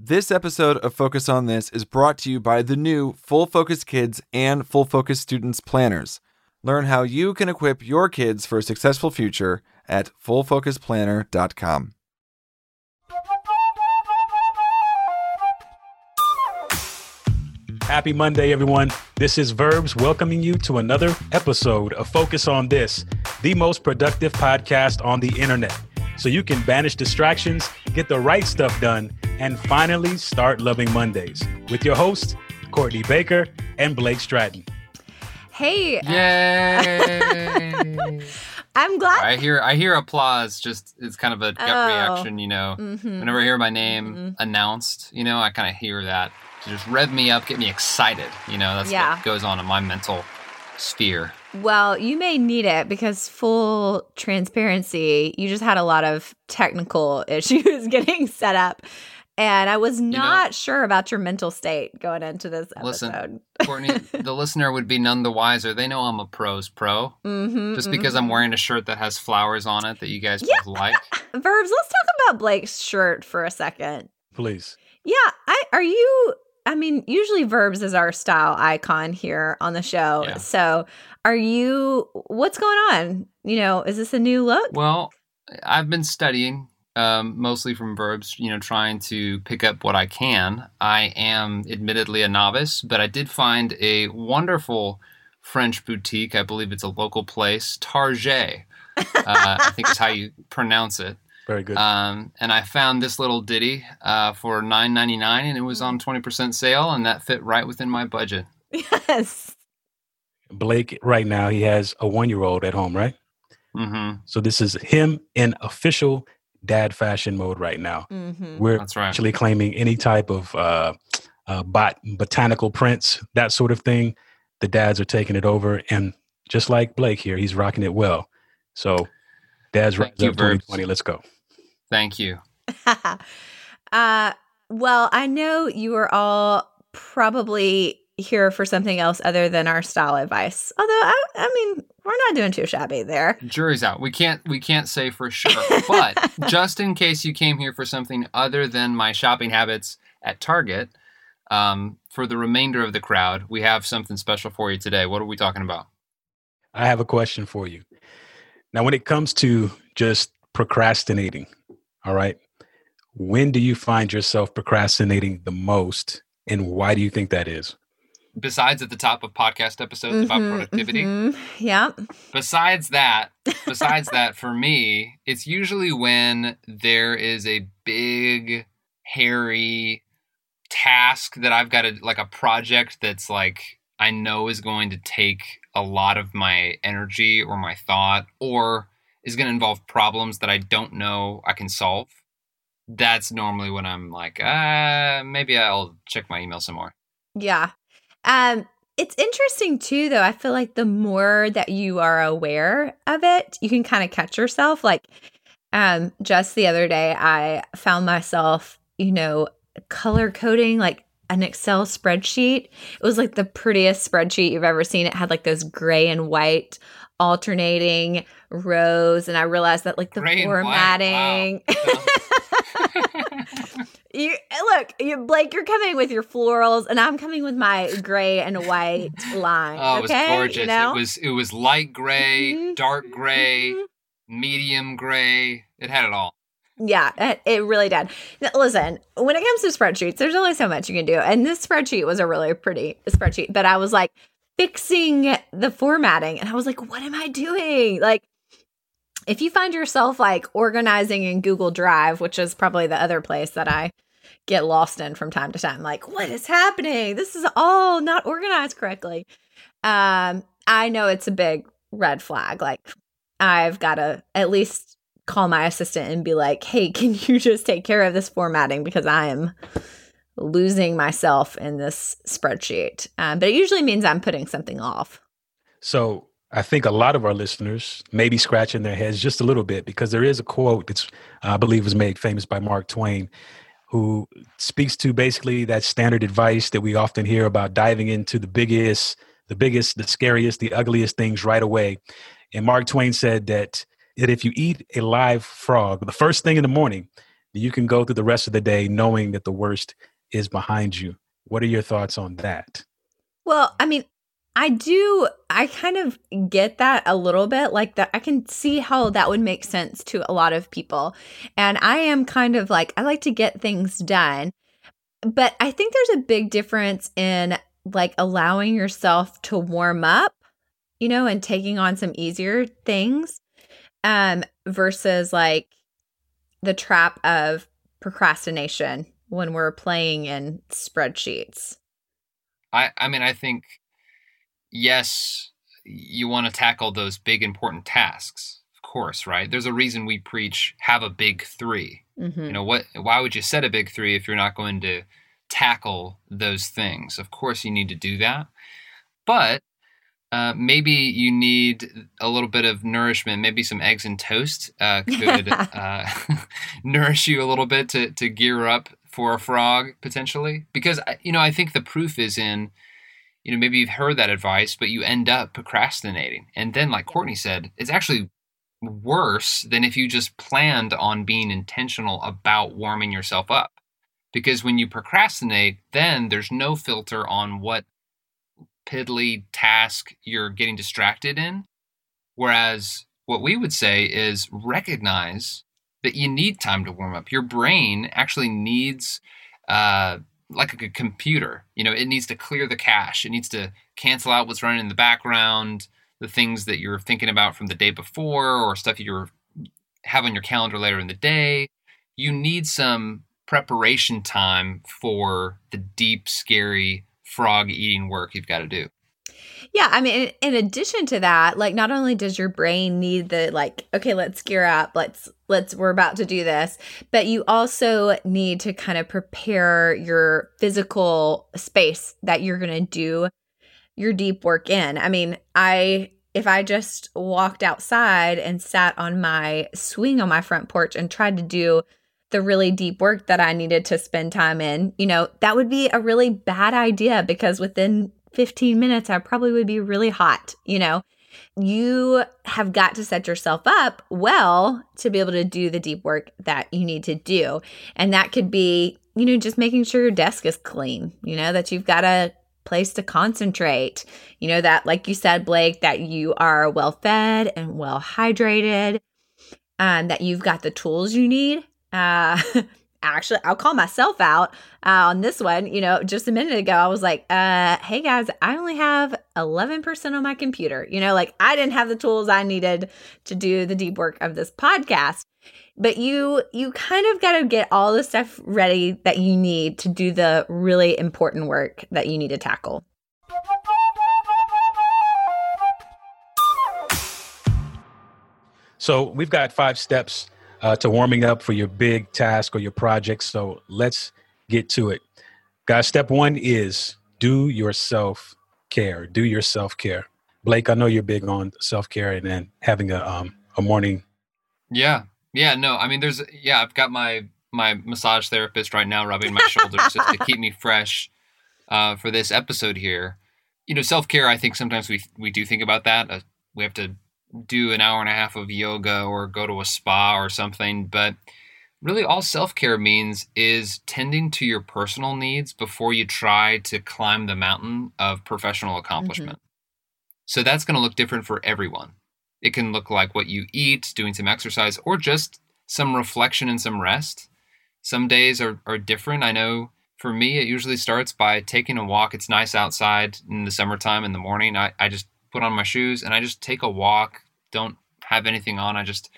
This episode of Focus on This is brought to you by the new Full Focus Kids and Full Focus Students planners. Learn how you can equip your kids for a successful future at fullfocusplanner.com. Happy Monday, everyone. This is Verbs welcoming you to another episode of Focus on This, the most productive podcast on the internet, so you can banish distractions, get the right stuff done, and finally start loving Mondays with your hosts, Courtney Baker and Blake Stratton. Hey. Yay. I'm glad. I hear applause. Just, it's kind of a gut reaction, you know. Mm-hmm. Whenever I hear my name announced, you know, I kind of hear that. So just rev me up, get me excited. You know, that's what goes on in my mental sphere. Well, you may need it because, full transparency, you just had a lot of technical issues getting set up. And I was not sure about your mental state going into this episode. Listen, Courtney, the listener would be none the wiser. They know I'm a pro's pro. Mm-hmm, just because I'm wearing a shirt that has flowers on it that you guys both like. Verbs, let's talk about Blake's shirt for a second. Please. Yeah. Usually Verbs is our style icon here on the show. Yeah. So what's going on? You know, is this a new look? Well, I've been studying, mostly from Verbs, you know, trying to pick up what I can. I am admittedly a novice, but I did find a wonderful French boutique. I believe it's a local place, Target, I think is how you pronounce it. Very good. And I found this little ditty for $9.99, and it was on 20% sale, and that fit right within my budget. Yes. Blake, right now, he has a 1-year-old at home, right? Mm-hmm. So this is him in official dad fashion mode right now. Mm-hmm. We're actually claiming any type of botanical prints, that sort of thing. The dads are taking it over, and just like Blake here, he's rocking it well. So dads, thank you, 2020, let's go. Thank you. Well, I know you are all probably here for something else other than our style advice. Although, I mean, we're not doing too shabby there. Jury's out. We can't say for sure. But just in case you came here for something other than my shopping habits at Target, for the remainder of the crowd, we have something special for you today. What are we talking about? I have a question for you. Now, when it comes to just procrastinating, all right, when do you find yourself procrastinating the most, and why do you think that is? Besides at the top of podcast episodes about productivity. Mm-hmm, yeah. Besides that, for me, it's usually when there is a big, hairy task that I've got a project that's like, I know is going to take a lot of my energy or my thought, or is going to involve problems that I don't know I can solve. That's normally when I'm like, maybe I'll check my email some more. Yeah. It's interesting too, though. I feel like the more that you are aware of it, you can kind of catch yourself. Like, just the other day, I found myself, you know, color coding, like, an Excel spreadsheet. It was like the prettiest spreadsheet you've ever seen. It had like those gray and white alternating rows. And I realized that like the gray formatting. Wow. Blake, you're coming with your florals and I'm coming with my gray and white line. Oh, okay? It was gorgeous. You know? It was light gray, dark gray, medium gray. It had it all. Yeah, it really did. Now, listen, when it comes to spreadsheets, there's only so much you can do. And this spreadsheet was a really pretty spreadsheet, but I was like fixing the formatting and I was like, what am I doing? Like, if you find yourself like organizing in Google Drive, which is probably the other place that I get lost in from time to time, like, what is happening? This is all not organized correctly. I know it's a big red flag. Like, I've got to at least call my assistant and be like, hey, can you just take care of this formatting because I am losing myself in this spreadsheet. But it usually means I'm putting something off. So I think a lot of our listeners may be scratching their heads just a little bit because there is a quote that's I believe was made famous by Mark Twain, who speaks to basically that standard advice that we often hear about diving into the biggest, the scariest, the ugliest things right away. And Mark Twain said that if you eat a live frog the first thing in the morning, that you can go through the rest of the day knowing that the worst is behind you. What are your thoughts on that? Well, I mean, I kind of get that a little bit, like that. I can see how that would make sense to a lot of people. And I am kind of like, I like to get things done. But I think there's a big difference in like allowing yourself to warm up, you know, and taking on some easier things versus like the trap of procrastination when we're playing in spreadsheets. I think, yes, you want to tackle those big important tasks, of course, right? There's a reason we preach have a big three. Mm-hmm. You know, why would you set a big three if you're not going to tackle those things? Of course you need to do that. But maybe you need a little bit of nourishment. Maybe some eggs and toast could nourish you a little bit to gear up for a frog potentially. Because, you know, I think the proof is in, you know, maybe you've heard that advice, but you end up procrastinating. And then, like Courtney said, it's actually worse than if you just planned on being intentional about warming yourself up. Because when you procrastinate, then there's no filter on what piddly task you're getting distracted in. Whereas what we would say is recognize that you need time to warm up. Your brain actually needs like a computer, you know, it needs to clear the cache. It needs to cancel out what's running in the background, the things that you're thinking about from the day before or stuff you have on your calendar later in the day. You need some preparation time for the deep, scary frog eating work you've got to do. Yeah. I mean, in addition to that, like, not only does your brain need the, like, okay, let's gear up, we're about to do this, but you also need to kind of prepare your physical space that you're going to do your deep work in. I mean, if I just walked outside and sat on my swing on my front porch and tried to do the really deep work that I needed to spend time in, you know, that would be a really bad idea because within 15 minutes, I probably would be really hot. You know, you have got to set yourself up well to be able to do the deep work that you need to do. And that could be, you know, just making sure your desk is clean, you know, that you've got a place to concentrate, you know, that, like you said, Blake, that you are well fed and well hydrated, that you've got the tools you need. Actually, I'll call myself out on this one. You know, just a minute ago, I was like, hey guys, I only have 11% on my computer. You know, like I didn't have the tools I needed to do the deep work of this podcast. But you kind of got to get all the stuff ready that you need to do the really important work that you need to tackle. So we've got 5 steps to warming up for your big task or your project. So let's get to it. Guys, step 1 is do your self-care. Do your self-care. Blake, I know you're big on self-care and then having a morning. Yeah, no, I mean, I've got my massage therapist right now rubbing my shoulders just to keep me fresh for this episode here. You know, self-care, I think sometimes we do think about that. We have to do an hour and a half of yoga or go to a spa or something, but really all self-care means is tending to your personal needs before you try to climb the mountain of professional accomplishment. Mm-hmm. So that's going to look different for everyone. It can look like what you eat, doing some exercise, or just some reflection and some rest. Some days are different. I know for me, it usually starts by taking a walk. It's nice outside in the summertime in the morning. I just put on my shoes and I just take a walk, don't have anything on. I just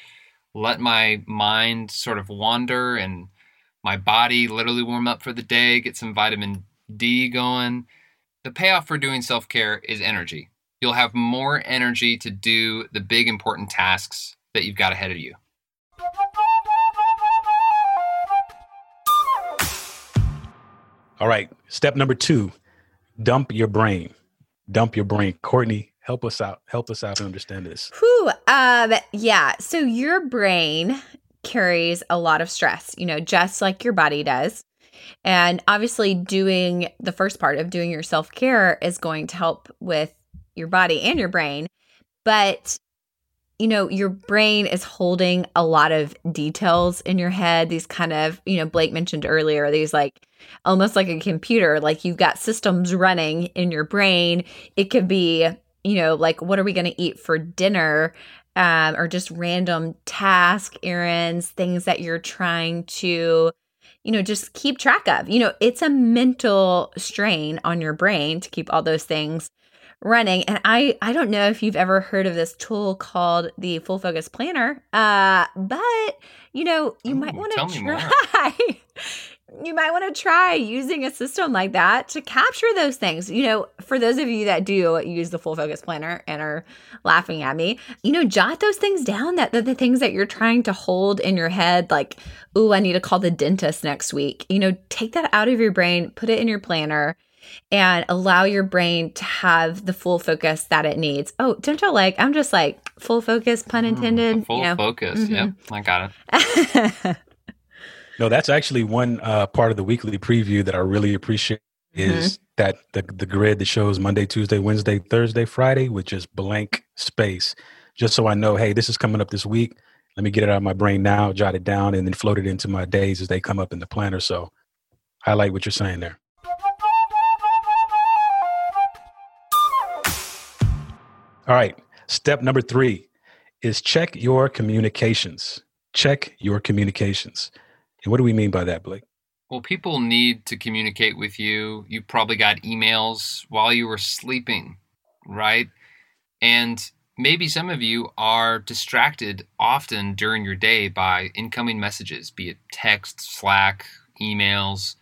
let my mind sort of wander and my body literally warm up for the day, get some vitamin D going. The payoff for doing self-care is energy. You'll have more energy to do the big important tasks that you've got ahead of you. All right. Step number 2, dump your brain. Dump your brain. Courtney, help us out. Help us out to understand this. Yeah. So your brain carries a lot of stress, you know, just like your body does. And obviously doing the first part of doing your self-care is going to help with your body and your brain. But you know, your brain is holding a lot of details in your head. These kind of, you know, Blake mentioned earlier, these like almost like a computer, like you've got systems running in your brain. It could be, you know, like, what are we going to eat for dinner? Or just random task errands, things that you're trying to, you know, just keep track of. You know, it's a mental strain on your brain to keep all those things running. And I don't know if you've ever heard of this tool called the Full Focus Planner, but, you know, you might want to try. You might want to try using a system like that to capture those things. You know, for those of you that do use the Full Focus Planner and are laughing at me, you know, jot those things down, that the things that you're trying to hold in your head, like, ooh, I need to call the dentist next week. You know, take that out of your brain, put it in your planner, and allow your brain to have the full focus that it needs. Oh, don't you like, I'm just like, full focus, pun intended. Full you know. Focus, mm-hmm. Yep, I got it. No, that's actually one part of the weekly preview that I really appreciate is that the grid that shows Monday, Tuesday, Wednesday, Thursday, Friday with just blank space, just so I know, hey, this is coming up this week. Let me get it out of my brain now, jot it down, and then float it into my days as they come up in the planner. So highlight what you're saying there. All right. Step number 3 is check your communications. Check your communications. And what do we mean by that, Blake? Well, people need to communicate with you. You probably got emails while you were sleeping, right? And maybe some of you are distracted often during your day by incoming messages, be it text, Slack, emails.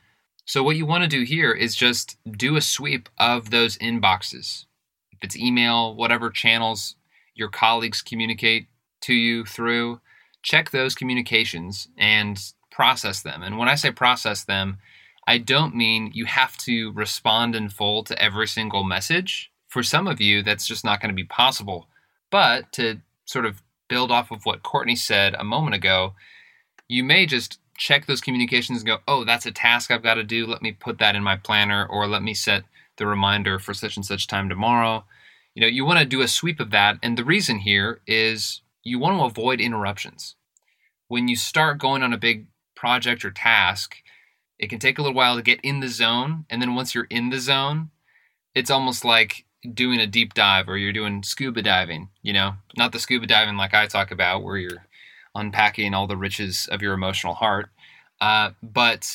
So what you want to do here is just do a sweep of those inboxes. If it's email, whatever channels your colleagues communicate to you through, check those communications and process them. And when I say process them, I don't mean you have to respond in full to every single message. For some of you, that's just not going to be possible. But to sort of build off of what Courtney said a moment ago, you may just check those communications and go, oh, that's a task I've got to do. Let me put that in my planner, or let me set the reminder for such and such time tomorrow. You know, you want to do a sweep of that. And the reason here is you want to avoid interruptions. When you start going on a big project or task, it can take a little while to get in the zone. And then once you're in the zone, it's almost like doing a deep dive, or you're doing scuba diving, you know, not the scuba diving like I talk about where you're unpacking all the riches of your emotional heart. But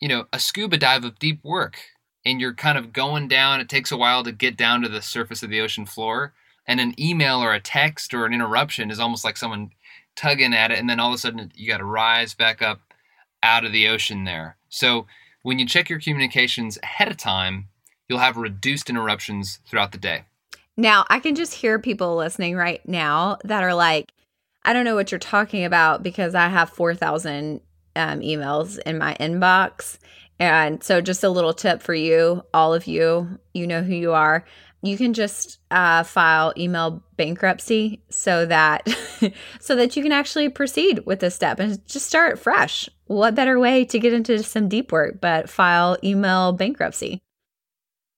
you know, a scuba dive of deep work. And you're kind of going down, it takes a while to get down to the surface of the ocean floor, and an email or a text or an interruption is almost like someone tugging at it, and then all of a sudden you got to rise back up out of the ocean there. So when you check your communications ahead of time, you'll have reduced interruptions throughout the day. Now, I can just hear people listening right now that are like, I don't know what you're talking about because I have 4,000 emails in my inbox. And so just a little tip for you, all of you, you know who you are. You can just file email bankruptcy so that you can actually proceed with this step and just start fresh. What better way to get into some deep work but file email bankruptcy?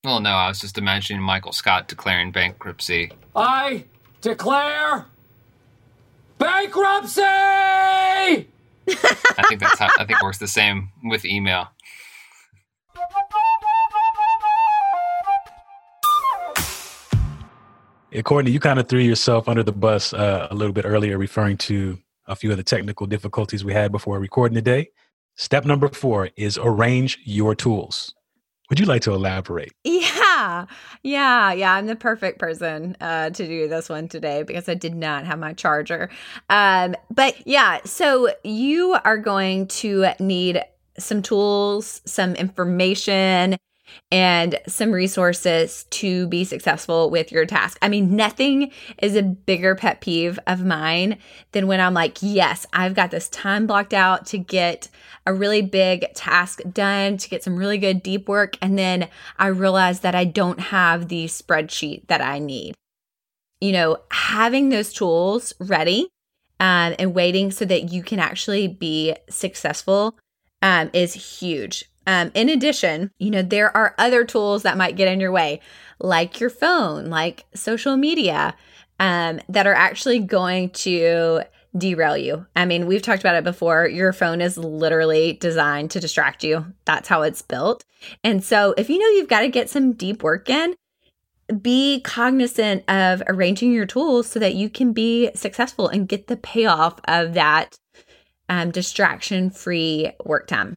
Well, no, I was just imagining Michael Scott declaring bankruptcy. I declare bankruptcy! I think it works the same with email. Yeah, Courtney, you kind of threw yourself under the bus a little bit earlier, referring to a few of the technical difficulties we had before recording today. Step number 4 is arrange your tools. Would you like to elaborate? Yeah. I'm the perfect person to do this one today because I did not have my charger. But yeah, so you are going to need some tools, some information, and some resources to be successful with your task. I mean, nothing is a bigger pet peeve of mine than when I'm like, yes, I've got this time blocked out to get a really big task done, to get some really good deep work. And then I realize that I don't have the spreadsheet that I need. You know, having those tools ready and waiting so that you can actually be successful is huge. In addition, you know, there are other tools that might get in your way, like your phone, like social media, that are actually going to derail you. I mean, we've talked about it before. Your phone is literally designed to distract you. That's how it's built. And so if you know you've got to get some deep work in, be cognizant of arranging your tools so that you can be successful and get the payoff of that distraction-free work time.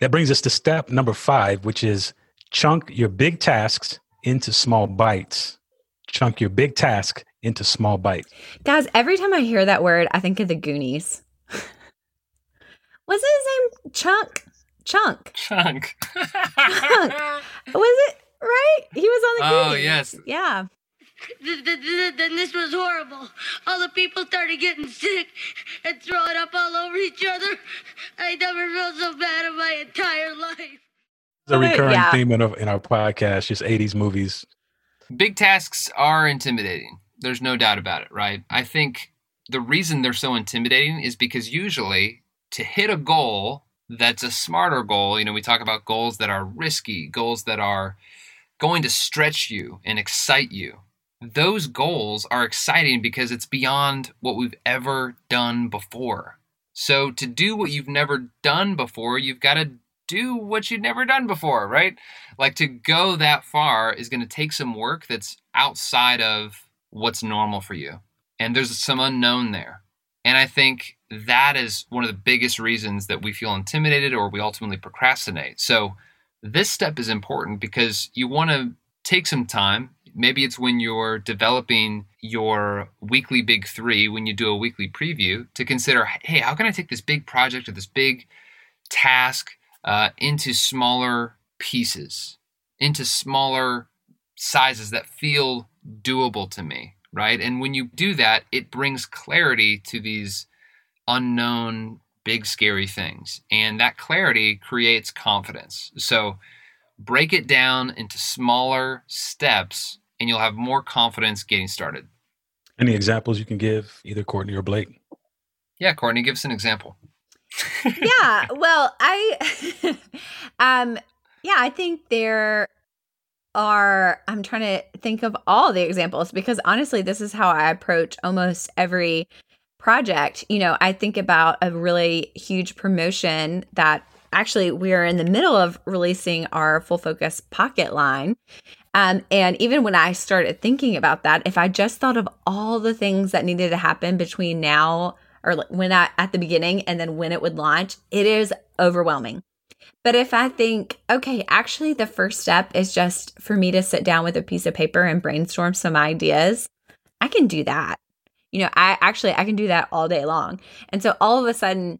That brings us to step number 5, which is chunk your big tasks into small bites. Chunk your big task into small bites. Guys, every time I hear that word, I think of the Goonies. Was it his name? Chunk. Was it right? He was on the Goonies. Oh, yes. Yeah. Then this was horrible. All the people started getting sick and throwing up all over each other. I never felt so bad in my entire life. It's a recurring theme in our podcast, just 80s movies. Big tasks are intimidating. There's no doubt about it, right? I think the reason they're so intimidating is because usually to hit a goal that's a smarter goal, you know, we talk about goals that are risky, goals that are going to stretch you and excite you. Those goals are exciting because it's beyond what we've ever done before. So to do what you've never done before, you've got to do what you've never done before, right? Like to go that far is going to take some work that's outside of what's normal for you. And there's some unknown there. And I think that is one of the biggest reasons that we feel intimidated or we ultimately procrastinate. So this step is important because you want to take some time. Maybe it's when you're developing your weekly big 3, when you do a weekly preview, to consider, hey, how can I take this big project or this big task into smaller pieces, into smaller sizes that feel doable to me, right? And when you do that, it brings clarity to these unknown, big, scary things. And that clarity creates confidence. So break it down into smaller steps, and you'll have more confidence getting started. Any examples you can give, either Courtney or Blake? Yeah, Courtney, give us an example. Yeah, well, I, I think there are, I'm trying to think of all the examples because honestly, this is how I approach almost every project. You know, I think about a really huge promotion that actually we are in the middle of releasing our Full Focus Pocket line. And even when I started thinking about that, if I just thought of all the things that needed to happen between now or when I at the beginning and then when it would launch, it is overwhelming. But if I think, okay, actually the first step is just for me to sit down with a piece of paper and brainstorm some ideas, I can do that. You know, I can do that all day long. And so all of a sudden,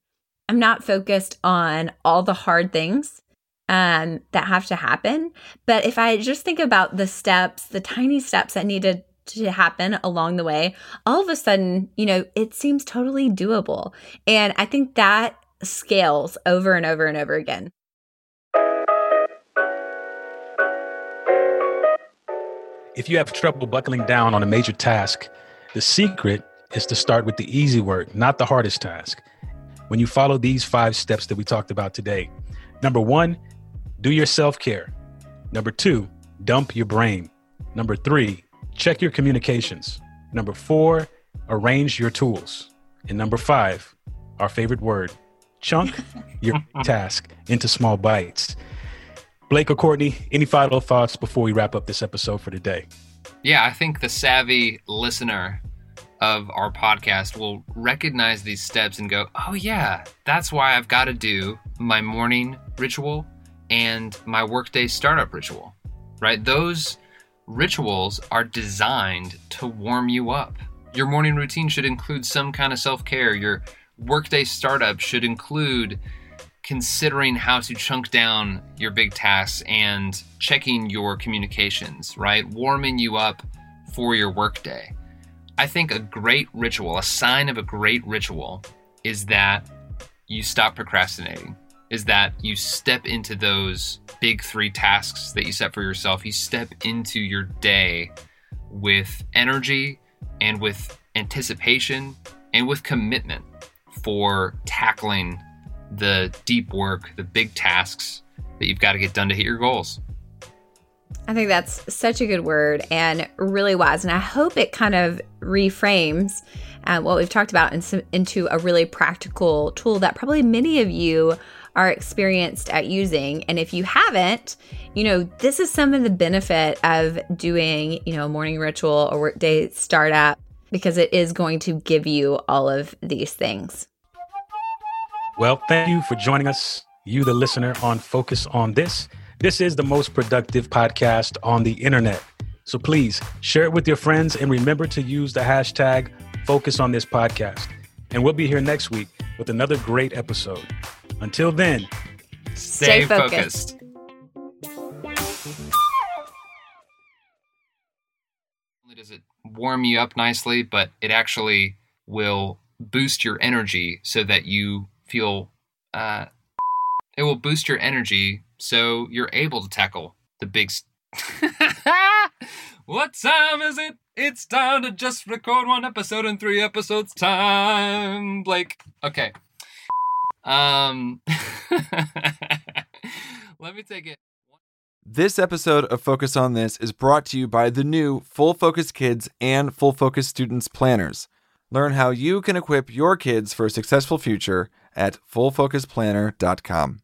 I'm not focused on all the hard things that have to happen. But if I just think about the steps, the tiny steps that needed to happen along the way, all of a sudden, you know, it seems totally doable. And I think that scales over and over and over again. If you have trouble buckling down on a major task, the secret is to start with the easy work, not the hardest task. When you follow these 5 steps that we talked about today, 1, do your self-care. 2, dump your brain. 3, check your communications. 4, arrange your tools. And 5, our favorite word, chunk your task into small bites. Blake or Courtney, any final thoughts before we wrap up this episode for today? Yeah, I think the savvy listener of our podcast will recognize these steps and go, oh yeah, that's why I've got to do my morning ritual and my workday startup ritual, right? Those rituals are designed to warm you up. Your morning routine should include some kind of self-care. Your workday startup should include considering how to chunk down your big tasks and checking your communications, right? Warming you up for your workday. I think a great ritual, a sign of a great ritual, is that you stop procrastinating, is that you step into those big 3 tasks that you set for yourself. You step into your day with energy and with anticipation and with commitment for tackling the deep work, the big tasks that you've got to get done to hit your goals. I think that's such a good word and really wise. And I hope it kind of reframes what we've talked about into a really practical tool that probably many of you are experienced at using. And if you haven't, you know, this is some of the benefit of doing, you know, a morning ritual or workday startup, because it is going to give you all of these things. Well, thank you for joining us, you the listener, on Focus on This. This is the most productive podcast on the internet. So please share it with your friends and remember to use the hashtag Focus on This Podcast. And we'll be here next week with another great episode. Until then, stay focused. Does it warm you up nicely, but it actually will boost your energy so that you feel, it will boost your energy so you're able to tackle the big... What time is it? It's time to just record one episode in 3 episodes time, Blake. Okay. Let me take it. This episode of Focus on This is brought to you by the new Full Focus Kids and Full Focus Students planners. Learn how you can equip your kids for a successful future at fullfocusplanner.com.